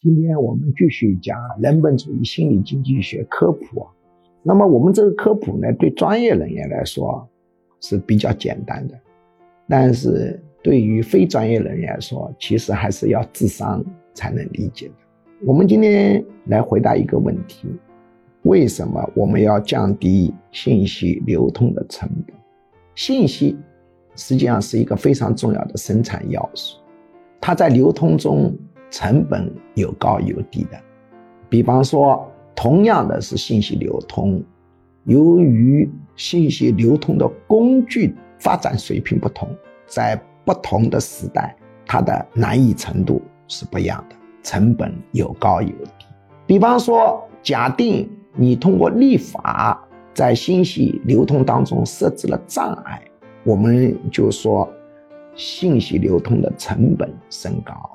今天我们继续讲人本主义心理经济学科普。那么我们这个科普呢，对专业人员来说是比较简单的，但是对于非专业人员来说，其实还是要智商才能理解的。我们今天来回答一个问题：为什么我们要降低信息流通的成本？信息实际上是一个非常重要的生产要素，它在流通中成本有高有低的。比方说，同样的是信息流通，由于信息流通的工具发展水平不同，在不同的时代，它的难易程度是不一样的，成本有高有低。比方说，假定你通过立法在信息流通当中设置了障碍，我们就说信息流通的成本升高了。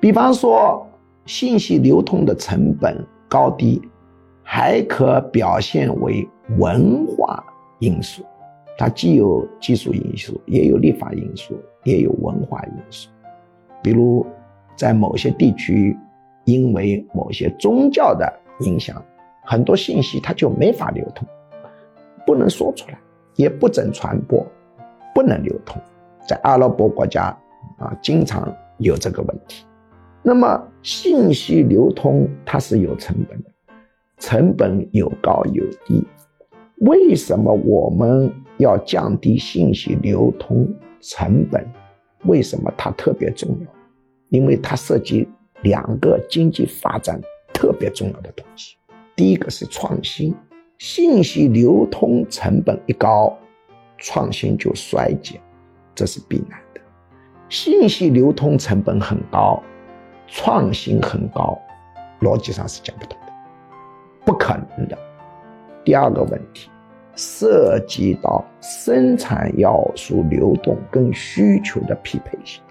比方说，信息流通的成本高低还可表现为文化因素，它既有技术因素，也有立法因素，也有文化因素。比如在某些地区，因为某些宗教的影响，很多信息它就没法流通，不能说出来，也不准传播，不能流通。在阿拉伯国家经常有这个问题。那么信息流通它是有成本的，成本有高有低。为什么我们要降低信息流通成本？为什么它特别重要？因为它涉及两个经济发展特别重要的东西。第一个是创新，信息流通成本一高，创新就衰减，这是必然的。信息流通成本很高，创新很高，逻辑上是讲不通的，不可能的。第二个问题，涉及到生产要素流动跟需求的匹配性。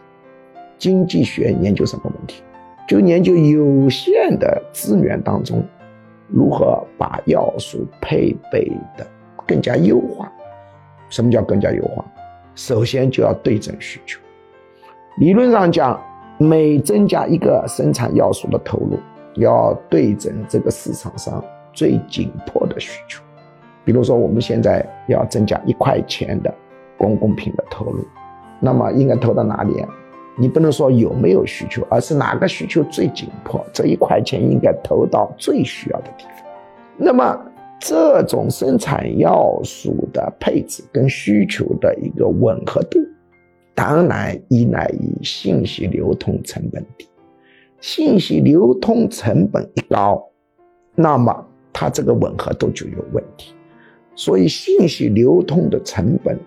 经济学研究什么问题？就研究有限的资源当中，如何把要素配备的更加优化。什么叫更加优化？首先就要对症需求。理论上讲，每增加一个生产要素的投入，要对准这个市场上最紧迫的需求。比如说，我们现在要增加1块钱的公共品的投入，那么应该投到哪里？你不能说有没有需求，而是哪个需求最紧迫，这1块钱应该投到最需要的地方。那么这种生产要素的配置跟需求的一个吻合度，当然依赖于信息流通成本低。信息流通成本一高，那么它这个吻合度就有问题。所以信息流通的成本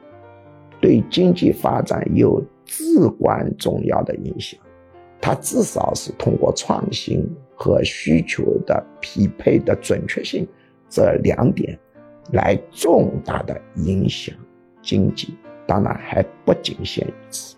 对经济发展有至关重要的影响，它至少是通过创新和需求的匹配的准确性这2点来重大的影响经济，当然还不仅限于此。